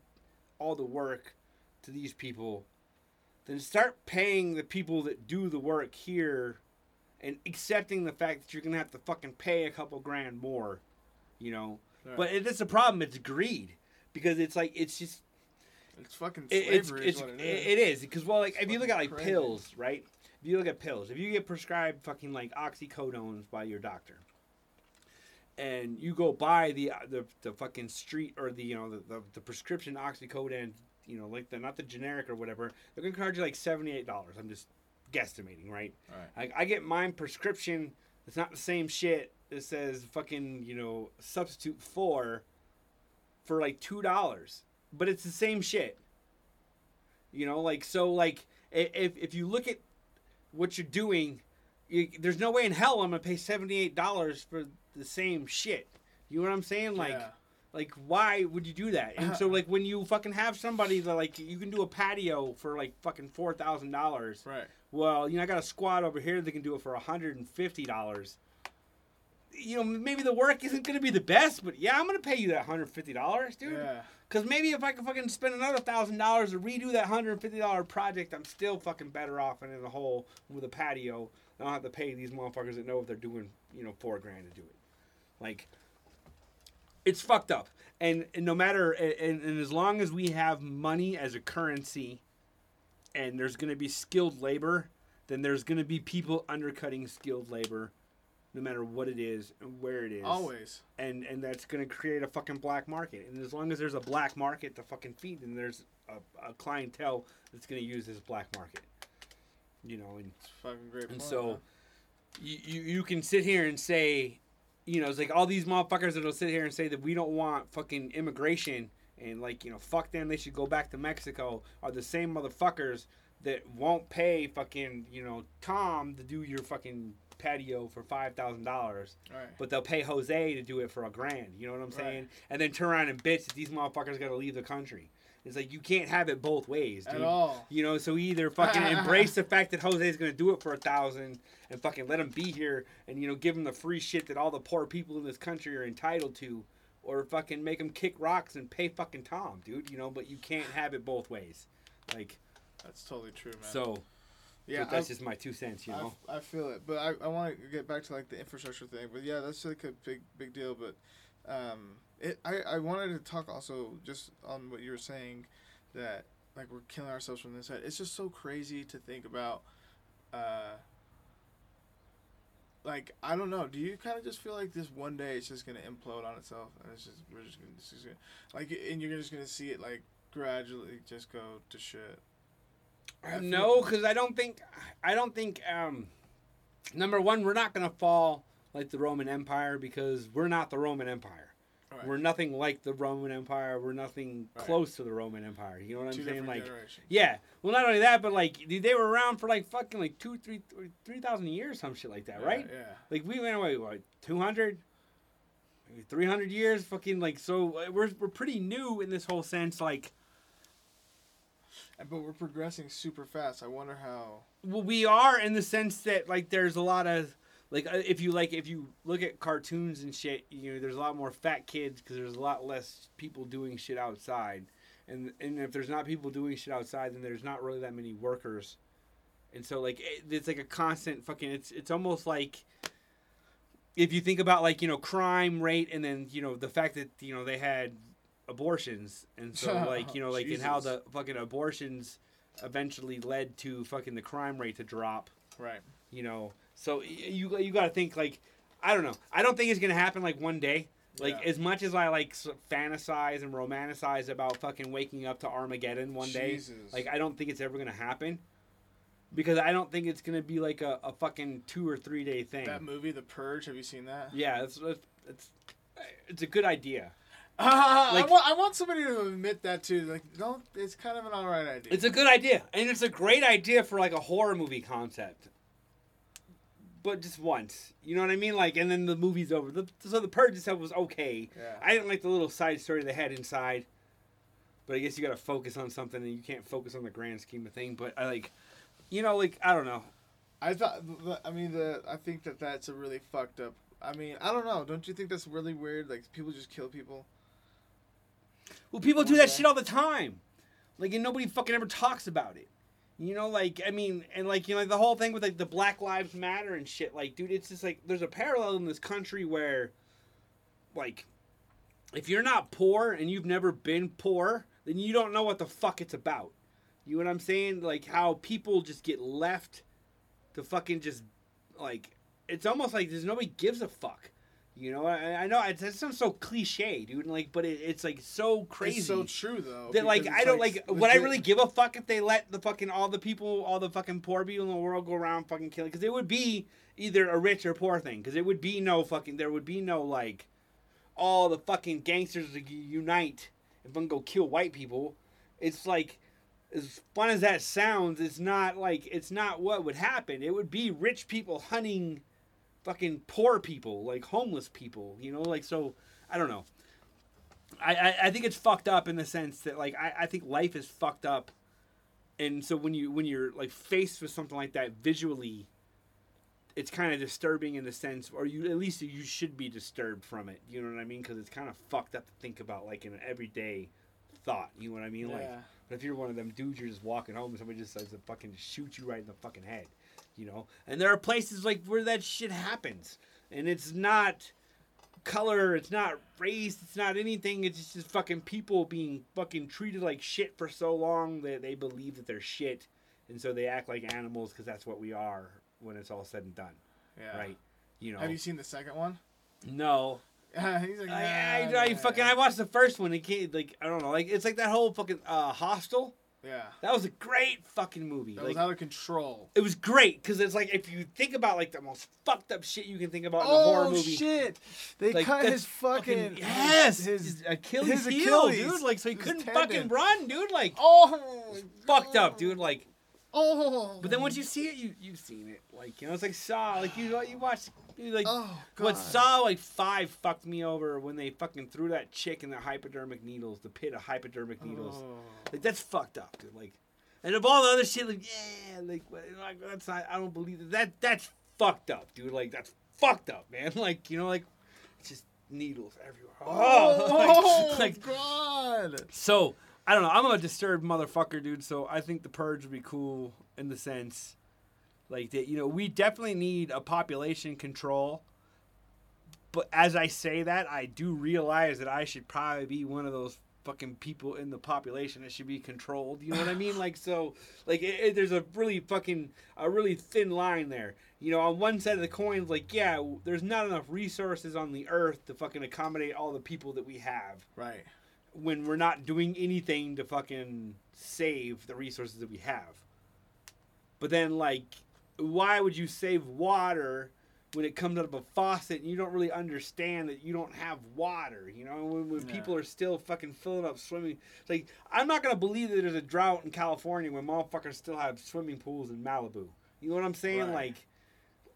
all the work to these people, then start paying the people that do the work here and accepting the fact that you're going to have to fucking pay a couple grand more, you know? Right. But it is a problem, it's greed. Because it's like, it's just. It's fucking slavery, it's, is it's, what it is. It is, because, well, like, it's if you look at like crazy. pills, right? If you look at pills, if you get prescribed fucking like oxycodones by your doctor. And you go buy the, the the fucking street or the, you know, the, the, the prescription oxycodone, you know, like the, not the generic or whatever, they're going to charge you like seventy-eight dollars. I'm just guesstimating, right? Right. I, I get mine prescription. It's not the same shit that says fucking, you know, substitute for, for like two dollars. But it's the same shit. You know, like, so like, if if you look at what you're doing, you, there's no way in hell I'm going to pay seventy-eight dollars for the same shit. You know what I'm saying? Like, yeah. Like, why would you do that? And so, like, when you fucking have somebody that, like, you can do a patio for, like, fucking four thousand dollars. Right. Well, you know, I got a squad over here that can do it for one hundred fifty dollars. You know, maybe the work isn't going to be the best, but, yeah, I'm going to pay you that one hundred fifty dollars, dude. Yeah. Because maybe if I can fucking spend another one thousand dollars to redo that one hundred fifty dollars project, I'm still fucking better off and in the hole with a patio. I don't have to pay these motherfuckers that know if they're doing, you know, four grand to do it. Like, it's fucked up. And, and no matter, and, and as long as we have money as a currency, and there's going to be skilled labor, then there's going to be people undercutting skilled labor, no matter what it is and where it is. Always. And and that's going to create a fucking black market. And as long as there's a black market to fucking feed, then there's a, a clientele that's going to use this black market. You know, and it's a fucking great. And point, so, huh? you, you you can sit here and say, you know, it's like all these motherfuckers that'll sit here and say that we don't want fucking immigration and like, you know, fuck them, they should go back to Mexico, are the same motherfuckers that won't pay fucking, you know, Tom to do your fucking patio for five thousand dollars, right, but they'll pay Jose to do it for a grand, you know what I'm saying? Right. And then turn around and bitch that these motherfuckers got to leave the country. It's like, you can't have it both ways, dude. At all. You know, so either fucking embrace the fact that Jose's going to do it for a thousand and fucking let him be here and, you know, give him the free shit that all the poor people in this country are entitled to, or fucking make him kick rocks and pay fucking Tom, dude, you know, but you can't have it both ways. Like, that's totally true, man. So, yeah, that's I've, just my two cents, you know? I've, I feel it, but I, I want to get back to, like, the infrastructure thing, but yeah, that's like a big, big deal, but... Um, It, I, I wanted to talk also just on what you were saying that, like, we're killing ourselves from the inside. It's just so crazy to think about. Uh, like, I don't know. Do you kind of just feel like this one day it's just going to implode on itself? And it's just, we're just going to, like, and you're just going to see it, like, gradually just go to shit. I no, because I don't think, I don't think, um, number one, we're not going to fall like the Roman Empire because we're not the Roman Empire. Right. We're nothing like the Roman Empire. We're nothing right. close to the Roman Empire. You know what I'm Two saying? Like, yeah. Well, not only that, but like they were around for like fucking like two, three, three thousand years, some shit like that, yeah, right? Yeah. Like we went away what two hundred, maybe three hundred years, fucking like so. We're we're pretty new in this whole sense, like. But we're progressing super fast. I wonder how. Well, we are in the sense that like there's a lot of. Like if you like if you look at cartoons and shit, you know there's a lot more fat kids because there's a lot less people doing shit outside, and and if there's not people doing shit outside, then there's not really that many workers, and so like it, it's like a constant fucking it's it's almost like if you think about like you know crime rate and then you know the fact that you know they had abortions and so like you know like Jesus. And how the fucking abortions eventually led to fucking the crime rate to drop, right? You know. So you you gotta think like, I don't know. I don't think it's gonna happen like one day. Like yeah. As much as I like fantasize and romanticize about fucking waking up to Armageddon one Jesus. day, like I don't think it's ever gonna happen, because I don't think it's gonna be like a, a fucking two or three day thing. That movie, The Purge. Have you seen that? Yeah, it's it's it's a good idea. Uh, like, I want I want somebody to admit that too. Like, don't. It's kind of an alright idea. It's a good idea, and it's a great idea for like a horror movie concept. But just once, you know what I mean? Like, and then the movie's over. The, so the Purge itself was okay. Yeah. I didn't like the little side story they had inside, but I guess you got to focus on something, and you can't focus on the grand scheme of thing. But I like, you know, like I don't know. I thought. I mean, the I think that that's a really fucked up. I mean, I don't know. Don't you think that's really weird? Like people just kill people. Well, people do that shit all the time, like, and nobody fucking ever talks about it. You know, like, I mean, and, like, you know, like the whole thing with, like, the Black Lives Matter and shit. Like, dude, it's just, like, there's a parallel in this country where, like, if you're not poor and you've never been poor, then you don't know what the fuck it's about. You know what I'm saying? Like, how people just get left to fucking just, like, it's almost like there's nobody gives a fuck. You know, I, I know it sounds so cliche, dude. Like, but it, it's like so crazy. It's so true, though. That like I don't like. Legit. Would I really give a fuck if they let the fucking all the people, all the fucking poor people in the world go around fucking killing? Because it would be either a rich or poor thing. Because it would be no fucking. There would be no like, all the fucking gangsters would unite and fucking go kill white people. It's like, as fun as that sounds, it's not like it's not what would happen. It would be rich people hunting. Fucking poor people, like homeless people, you know, like, so, I don't know. I, I, I think it's fucked up in the sense that, like, I, I think life is fucked up. And so when, you, when you're, like, faced with something like that visually, it's kind of disturbing in the sense, or you at least you should be disturbed from it, you know what I mean? Because it's kind of fucked up to think about, like, in an everyday thought, you know what I mean? Yeah. Like, but if you're one of them dudes, you're just walking home and somebody just decides to fucking shoot you right in the fucking head. You know, and there are places like where that shit happens, and it's not color, it's not race, it's not anything. It's just fucking people being fucking treated like shit for so long that they believe that they're shit, And so they act like animals because that's what we are when it's all said and done. Yeah. Right? You know. Have you seen the second one? No. He's like, nah, I, I, I fucking I watched the first one. It can't, like, I don't know, like it's like that whole fucking uh, Hostel. Yeah. That was a great fucking movie. That like, was out of control. It was great because it's like if you think about like the most fucked up shit you can think about oh, in a horror movie. Oh shit! They like, cut his fucking, fucking yes, his, his Achilles, his Achilles heel, dude. Like so he couldn't tendon. fucking run, dude. Like oh, fucked up, dude. Like oh. But then once you see it, you you've seen it. Like you know, it's like Saw. Like you you watched. Like oh, what Saw like five fucked me over when they fucking threw that chick in the hypodermic needles, the pit of hypodermic needles. Oh. Like that's fucked up, dude. Like, and of all the other shit, like yeah, like, like that's not. I don't believe that. that. That's fucked up, dude. Like that's fucked up, man. Like you know, like it's just needles everywhere. Oh, oh like, like, God. So I don't know. I'm a disturbed motherfucker, dude. So I think The Purge would be cool in the sense. Like, that, you know, we definitely need a population control. But as I say that, I do realize that I should probably be one of those fucking people in the population that should be controlled. You know what I mean? Like, so, like, it, it, there's a really fucking, a really thin line there. You know, on one side of the coin, like, yeah, there's not enough resources on the earth to fucking accommodate all the people that we have. Right. When we're not doing anything to fucking save the resources that we have. But then, like... Why would you save water when it comes out of a faucet and you don't really understand that you don't have water? You know, when, when yeah. people are still fucking filling up swimming. It's like, I'm not going to believe that there's a drought in California when motherfuckers still have swimming pools in Malibu. You know what I'm saying? Right. Like,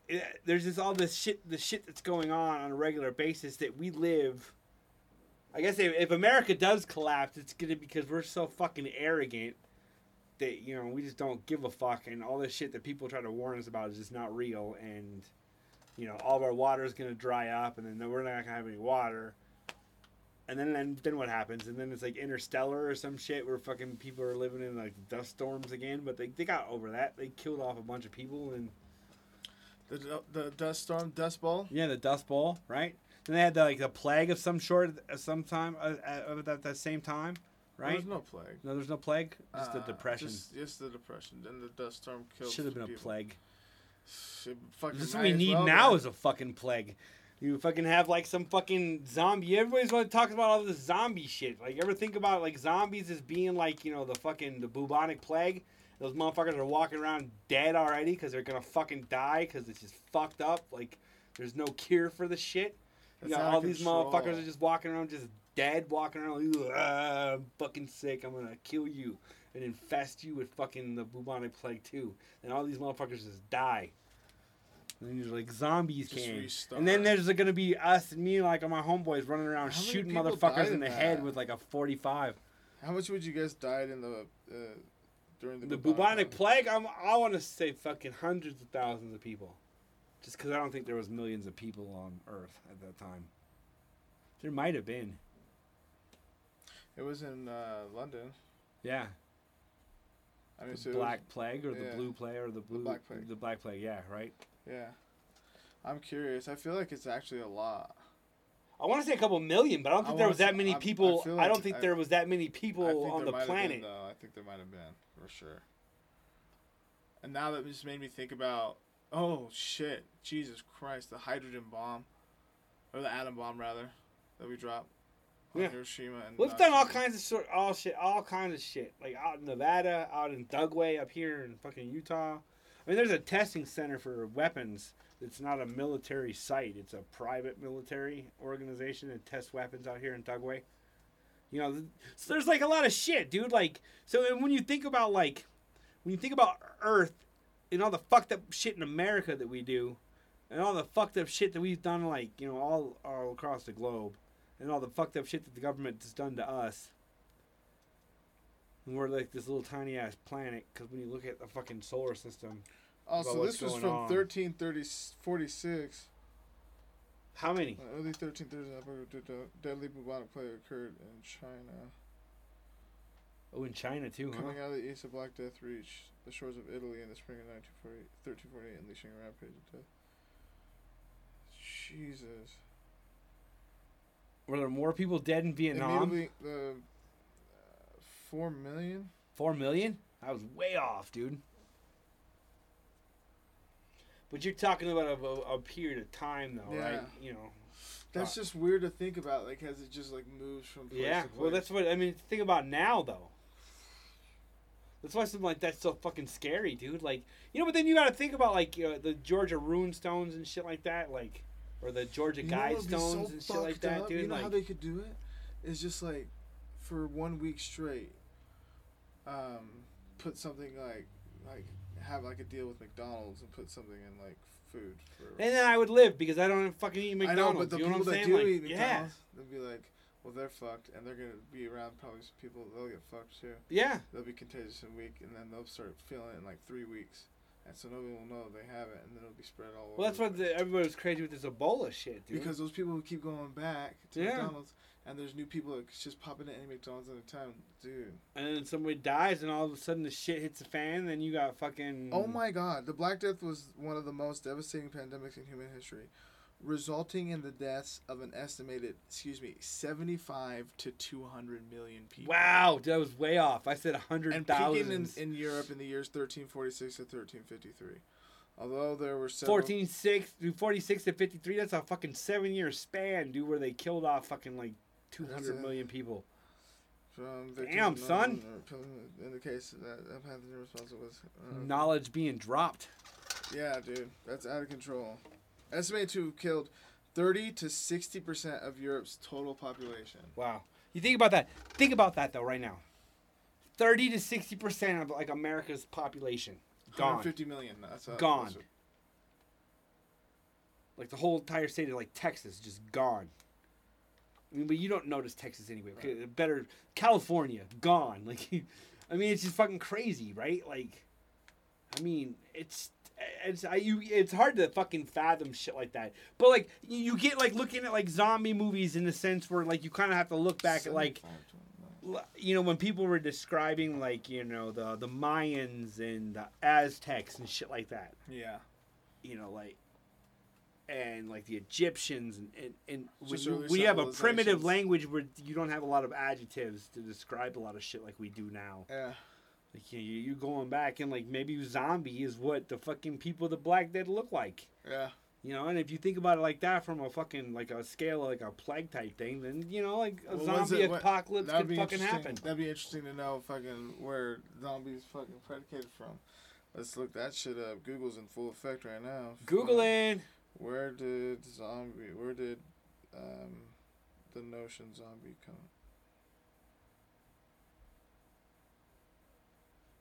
it, there's just all this shit, the shit that's going on on a regular basis that we live. I guess if, if America does collapse, it's going to be because we're so fucking arrogant. That, you know, we just don't give a fuck, and all this shit that people try to warn us about is just not real, and, you know, all of our water is going to dry up, and then we're not going to have any water. And then, then then what happens? And then it's like Interstellar or some shit where fucking people are living in, like, dust storms again, but they, they got over that. They killed off a bunch of people, and... The, the dust storm, dust bowl? Yeah, the dust bowl, right? Then they had, the, like, the plague of some sort at some time, at, at, at that same time. Right? There's no plague. No, there's no plague? Just uh, the depression. Just, just the depression. Then the dust storm killed. Should have been a people. plague. Fucking this is what we need well, now man. is a fucking plague. You fucking have like some fucking zombie. Everybody's want to talk about all this zombie shit. Like, ever think about like zombies as being like, you know, the fucking the bubonic plague? Those motherfuckers are walking around dead already because they're going to fucking die because it's just fucked up. Like, there's no cure for the shit. You got all these motherfuckers are just walking around just dead, walking around like, uh, I'm fucking sick, I'm gonna kill you and infest you with fucking the bubonic plague too. And all these motherfuckers just die. And then you're like, zombies came. And then there's like, gonna be us and me, like, and my homeboys running around How shooting motherfuckers in the that? head with like a forty-five. How much would you guys died in the uh, during the, the bubonic, bubonic plague? I'm, I want to say fucking hundreds of thousands of people. Just because I don't think there was millions of people on Earth at that time. There might have been. It was in uh, London. Yeah. I mean, the so Black was, Plague or yeah. the Blue Plague or the Blue... The Black Plague. The Black Plague, yeah, right? Yeah. I'm curious. I feel like it's actually a lot. I want to say a couple million, but I don't think I there was say, that many I'm, people... I, like I don't think I, there was that many people on the planet. Been, though. I think there might have been, for sure. And now that just made me think about... Oh, shit. Jesus Christ. The hydrogen bomb. Or the atom bomb, rather. That we dropped. On yeah. Hiroshima and We've Nazi. done all kinds of sort, all shit, all kinds of shit. Like out in Nevada, out in Dugway, up here in fucking Utah. I mean, there's a testing center for weapons that's not a military site. It's a private military organization that tests weapons out here in Dugway. You know, so there's like a lot of shit, dude. Like, so and when you think about like, when you think about Earth and all the fucked up shit in America that we do, and all the fucked up shit that we've done, like, you know, all, all across the globe. And all the fucked up shit that the government has done to us. And we're like this little tiny ass planet. Because when you look at the fucking solar system. Also, this was from thirteen forty-six. How many? Uh, early thirteen thirties, deadly bubonic plague occurred in China. Oh, in China too, huh? Coming out of the east, of Black Death reached the shores of Italy in the spring of thirteen forty-eight, unleashing a rampage of death. Jesus. Were there more people dead in Vietnam? Immediately, uh, uh, four million? Four million? I was way off, dude. But you're talking about a, a, a period of time, though, yeah. right? You know. That's uh, just weird to think about, like, as it just, like, moves from place yeah. to place. Yeah, well, that's what, I mean, think about now, though. That's why something like that's so fucking scary, dude. Like, you know, but then you gotta think about, like, you know, the Georgia Rune Stones and shit like that, like, or the Georgia you know, Guy Stones so and shit like that, up. dude. You know like, how they could do it? It's just, like, for one week straight, um, put something, like, like, have, like, a deal with McDonald's and put something in, like, food. For... And then I would live because I don't fucking eat McDonald's. I know, but the you people know what I'm that saying? do like, eat McDonald's, yeah. they'll be like, well, they're fucked, and they're going to be around probably some people. They'll get fucked, too. Yeah. They'll be contagious in a week, and then they'll start feeling it in, like, three weeks. And so nobody will know they have it, and then it'll be spread all well, over. Well, that's why the, everybody was crazy with this Ebola shit, dude. Because those people who keep going back to yeah. McDonald's, and there's new people that's just popping into any McDonald's at a time, dude. And then somebody dies, and all of a sudden the shit hits the fan, and then you got fucking... Oh, my God. The Black Death was one of the most devastating pandemics in human history, resulting in the deaths of an estimated, excuse me, seventy-five to two hundred million people. Wow, that was way off. I said one hundred thousand. And peaking in, in Europe in the years thirteen forty-six to thirteen fifty-three. Although there were several... fourteen six, forty-six to fifty-three, that's a fucking seven-year span, dude, where they killed off fucking, like, two hundred million people. From Damn, son. In the case of that, I've had the response was uh, knowledge being dropped. Yeah, dude, that's out of control. Estimated to have killed thirty to sixty percent of Europe's total population. Wow, you think about that. Think about that though, right now. thirty to sixty percent of like America's population gone. one hundred fifty million. That's gone. That's what... Like the whole entire state of like Texas just gone. I mean, but you don't notice Texas anyway. Right. Better California gone. Like, I mean, it's just fucking crazy, right? Like, I mean, it's it's I, you. It's hard to fucking fathom shit like that. But like, you get like looking at like zombie movies in the sense where like you kind of have to look back at like, you know, when people were describing like you know the the Mayans and the Aztecs and shit like that. Yeah. You know, like. And like the Egyptians, and and, and when we have a primitive language where you don't have a lot of adjectives to describe a lot of shit like we do now. Yeah, like you you're going back and like maybe zombie is what the fucking people of the Black Dead look like. Yeah, you know, and if you think about it like that from a fucking like a scale of like a plague type thing, then you know like a well, zombie it, what, apocalypse could fucking happen. That'd be interesting to know fucking where zombies fucking predicated from. Let's look that shit up. Google's in full effect right now. Googling. Where did zombie? Where did um, the notion zombie come?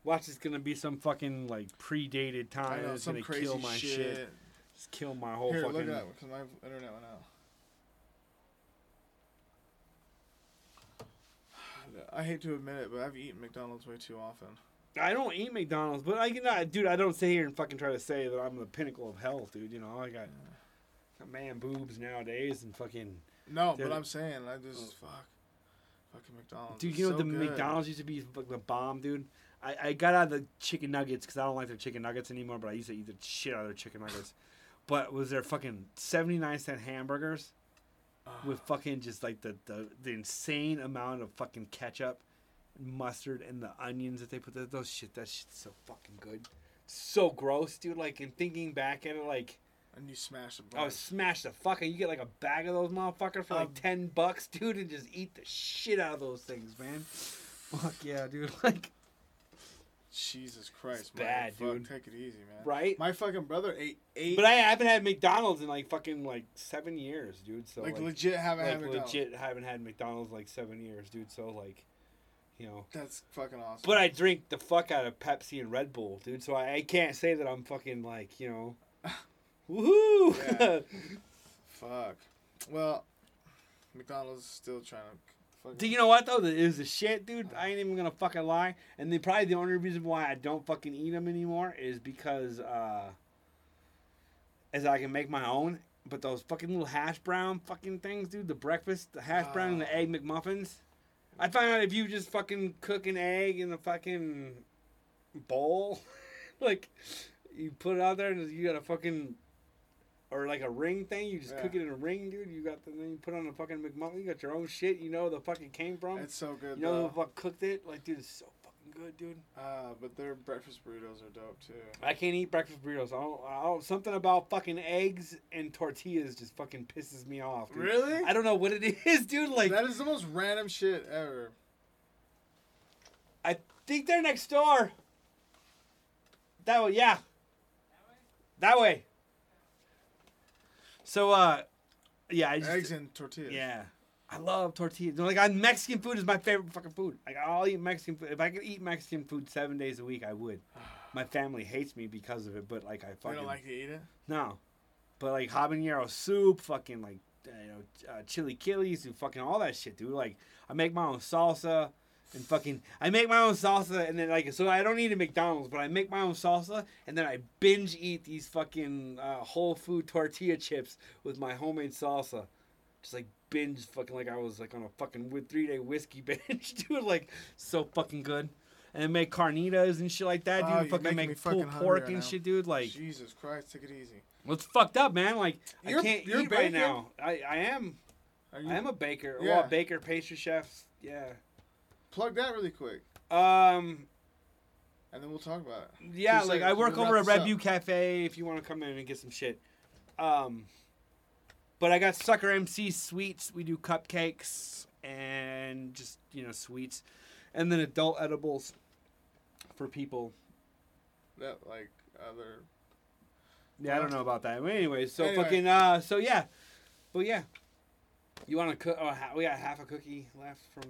Watch, it's gonna be some fucking like predated time. It's gonna crazy kill my shit. shit. Just kill my whole Here, fucking. Here, look at that because my internet went out. I hate to admit it, but I've eaten McDonald's way too often. I don't eat McDonald's, but I can, dude. I don't sit here and fucking try to say that I'm the pinnacle of health, dude. You know, I got, got man boobs nowadays and fucking. No, but I'm saying I just oh. fuck, fucking McDonald's. Dude, you it's know so the good. McDonald's used to be fucking the bomb, dude. I, I got out of the chicken nuggets because I don't like their chicken nuggets anymore. But I used to eat the shit out of their chicken nuggets. But was their fucking seventy-nine cent hamburgers uh. with fucking just like the, the the insane amount of fucking ketchup. Mustard and the onions that they put there, those shit, that shit's so fucking good. So gross, dude. Like, and thinking back at it, like. And you smash the bag. Oh, smash the fucking. You get like a bag of those motherfuckers for like um, ten bucks, dude, and just eat the shit out of those things, man. Fuck yeah, dude. Like. Jesus Christ, it's bad, fuck, dude. Take it easy, man. Right? My fucking brother ate eight. But I haven't had McDonald's in like fucking like seven years, dude. So. Like, like legit haven't like, had McDonald's. Legit haven't had McDonald's like seven years, dude. So, like. You know, that's fucking awesome. But I drink the fuck out of Pepsi and Red Bull, dude. So I, I can't say that I'm fucking like you know, woohoo. Yeah. Fuck. Well, McDonald's is still trying to. Fucking... Do you know what though? It was the shit, dude. I ain't even gonna fucking lie. And then probably the only reason why I don't fucking eat them anymore is because, uh, as I can make my own. But those fucking little hash brown fucking things, dude. The breakfast, the hash brown, uh, and the egg McMuffins. I found out if you just fucking cook an egg in a fucking bowl, like, you put it out there and you got a fucking, or like a ring thing, you just yeah. cook it in a ring, dude. You got the thing, you put on a fucking McMuffin, you got your own shit, you know where the fucking came from. It's so good, You know though. who fucking cooked it? Like, dude, it's so fucking good, dude. Uh, but their breakfast burritos are dope, too. I can't eat breakfast burritos. I don't, I don't, something about fucking eggs and tortillas just fucking pisses me off, dude. Really? I don't know what it is, dude. Like, that is the most random shit ever. I think they're next door. That way, yeah. That way? That way. So, uh, yeah. I just, eggs and tortillas. Yeah. I love tortillas. Like, I, Mexican food is my favorite fucking food. Like, I'll eat Mexican food. If I could eat Mexican food seven days a week, I would. My family hates me because of it, but, like, I fucking... You don't like to eat it? No. But, like, habanero soup, fucking, like, you know, uh, chilaquiles, and fucking all that shit, dude. Like, I make my own salsa, and fucking... I make my own salsa, and then, like, so I don't eat at McDonald's, but I make my own salsa, and then I binge eat these fucking uh, whole food tortilla chips with my homemade salsa. Just, like... binge fucking like I was like on a fucking three day whiskey binge, dude. Like, so fucking good. And they make carnitas and shit like that, dude. Oh, you fucking make pulled pork right and now. Shit, dude. Like, Jesus Christ, take it easy. Well, it's fucked up, man. Like, you're, I can't you're eat baking? Right now. I, I am. Are you? I am a baker. Yeah. Well, a baker, pastry chef. Yeah. Plug that really quick. Um. And then we'll talk about it. Yeah, Two like seconds. I work over at Redview Cafe. If you want to come in and get some shit. Um. But I got Sucker M C Sweets. We do cupcakes and just, you know, sweets. And then adult edibles for people. That, like, other... Yeah, I don't know about that. But anyway, so anyway. fucking, uh, so yeah. But yeah. You want to cook? Oh, we got half a cookie left from...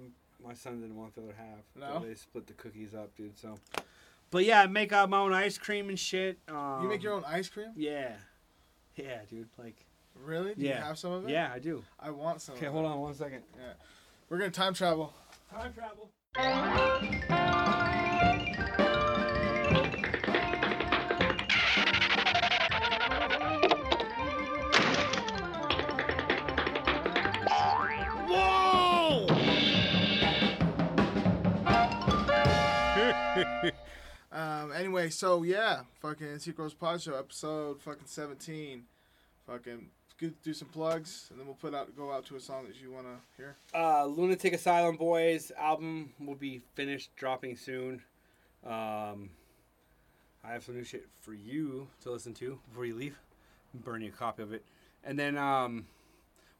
My son didn't want the other half. No? So they split the cookies up, dude, so... But yeah, I make uh, my own ice cream and shit. Um, you make your own ice cream? Yeah. Yeah, dude, like... Really? Do yeah. you have some of it? Yeah, I do. I want some. Okay, hold on one second. Yeah. We're going to time travel. Time travel. Whoa! um, anyway, so yeah, fucking Synchro's Pod Show, episode fucking seventeen. Fucking... Do some plugs, and then we'll put out go out to a song that you want to hear. Uh, Lunatic Asylum Boys album will be finished dropping soon. Um, I have some new shit for you to listen to before you leave. Burn you a copy of it. And then um,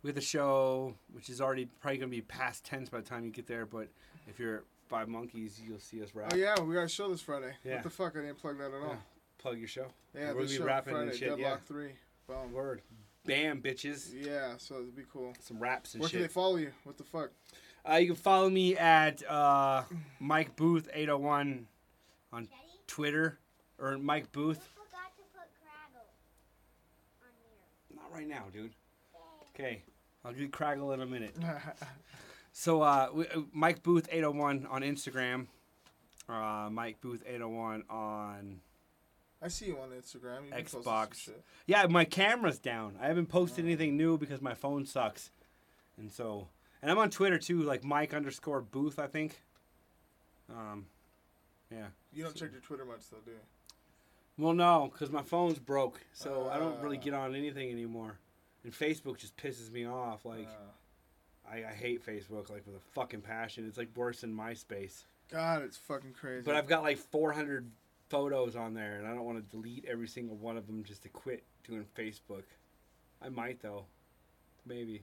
we have the show, which is already probably going to be past tense by the time you get there, but if you're at Five Monkeys, you'll see us rap. Oh, yeah, we got a show this Friday. Yeah. What the fuck? I didn't plug that at all. Yeah. Plug your show. Yeah, we'll be rapping Friday, and shit. Deadlock yeah. three. Boom. Word. Bam, bitches. Yeah, so it'd be cool. Some raps and Where shit. Where can they follow you? What the fuck? Uh, you can follow me at uh, Mike Booth eight oh one on Daddy? Twitter. Or Mike Booth. We forgot to put Craggle on here. Not right now, dude. Okay, I'll do Craggle in a minute. so, uh, we, uh, Mike Booth eight oh one on Instagram. Uh, Mike Booth eight oh one on... I see you on Instagram. You Xbox. Shit. Yeah, my camera's down. I haven't posted oh. anything new because my phone sucks. And so, and I'm on Twitter too, like Mike underscore Booth, I think. Um, yeah. You don't so. check your Twitter much though, do you? Well, no, because my phone's broke, so uh, I don't really get on anything anymore. And Facebook just pisses me off. Like, uh, I, I hate Facebook like with a fucking passion. It's like worse than MySpace. God, it's fucking crazy. But I've got like four hundred photos on there, and I don't want to delete every single one of them just to quit doing Facebook. I might though, maybe.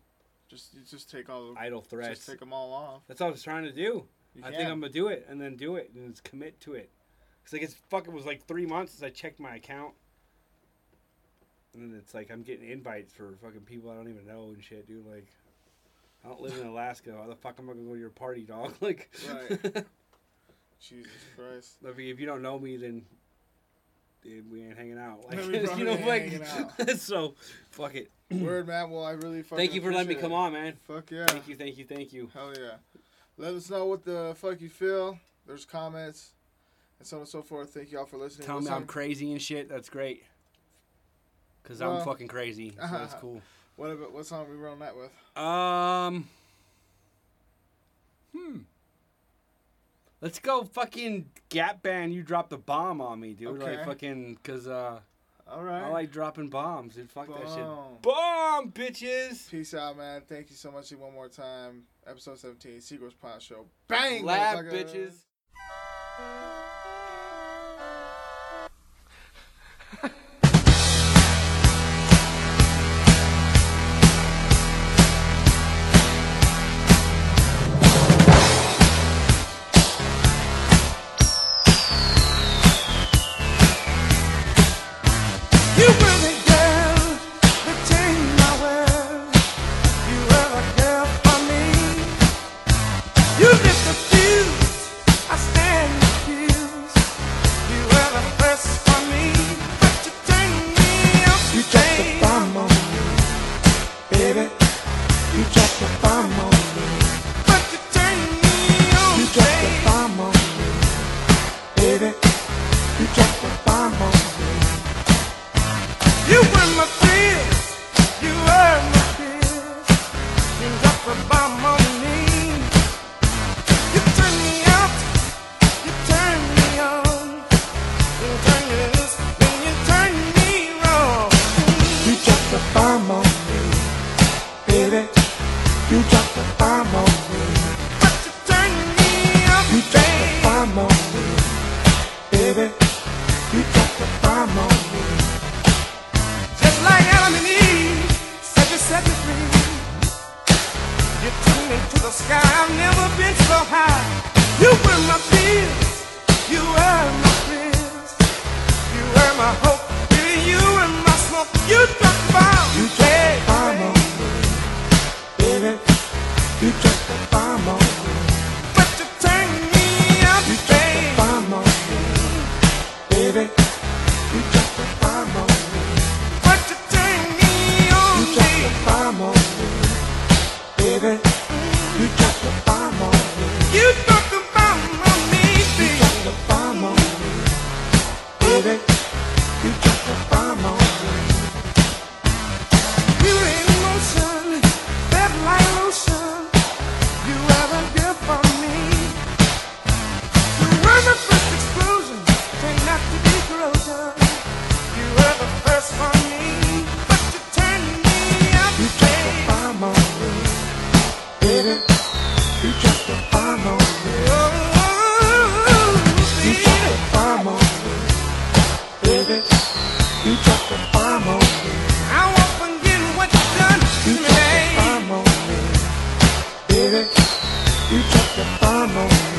Just you just take all the idle threats. Just take them all off. That's all I was trying to do. You I can. think I'm gonna do it, and then do it, and just commit to it. Cause like it's fuck. It was like three months since I checked my account, and then it's like I'm getting invites for fucking people I don't even know and shit, dude. Like, I don't live in Alaska. How the fuck am I gonna go to your party, dog? Like. Right. Jesus Christ. If you don't know me, then dude, we ain't hanging out. Like, no, you know, like, so, fuck it. Word, man. Well, I really fucking Thank you for letting me come it. on, man. Fuck yeah. Thank you, thank you, thank you. Hell yeah. Let us know what the fuck you feel. There's comments and so on and so forth. Thank you all for listening. Tell Listen. me I'm crazy and shit. That's great. Because well, I'm fucking crazy. So uh-huh. that's cool. What, about, what song are we rolling that with? Um. Hmm. Let's go fucking Gap Band. You dropped a bomb on me, dude. Okay. Like fucking, cause uh, all right. I like dropping bombs, dude. Fuck Boom. that shit. Bomb, bitches. Peace out, man. Thank you so much. One more time. Episode seventeen, Synchro's Pod Show. Bang. Lab, bitches. You took the bomb on me.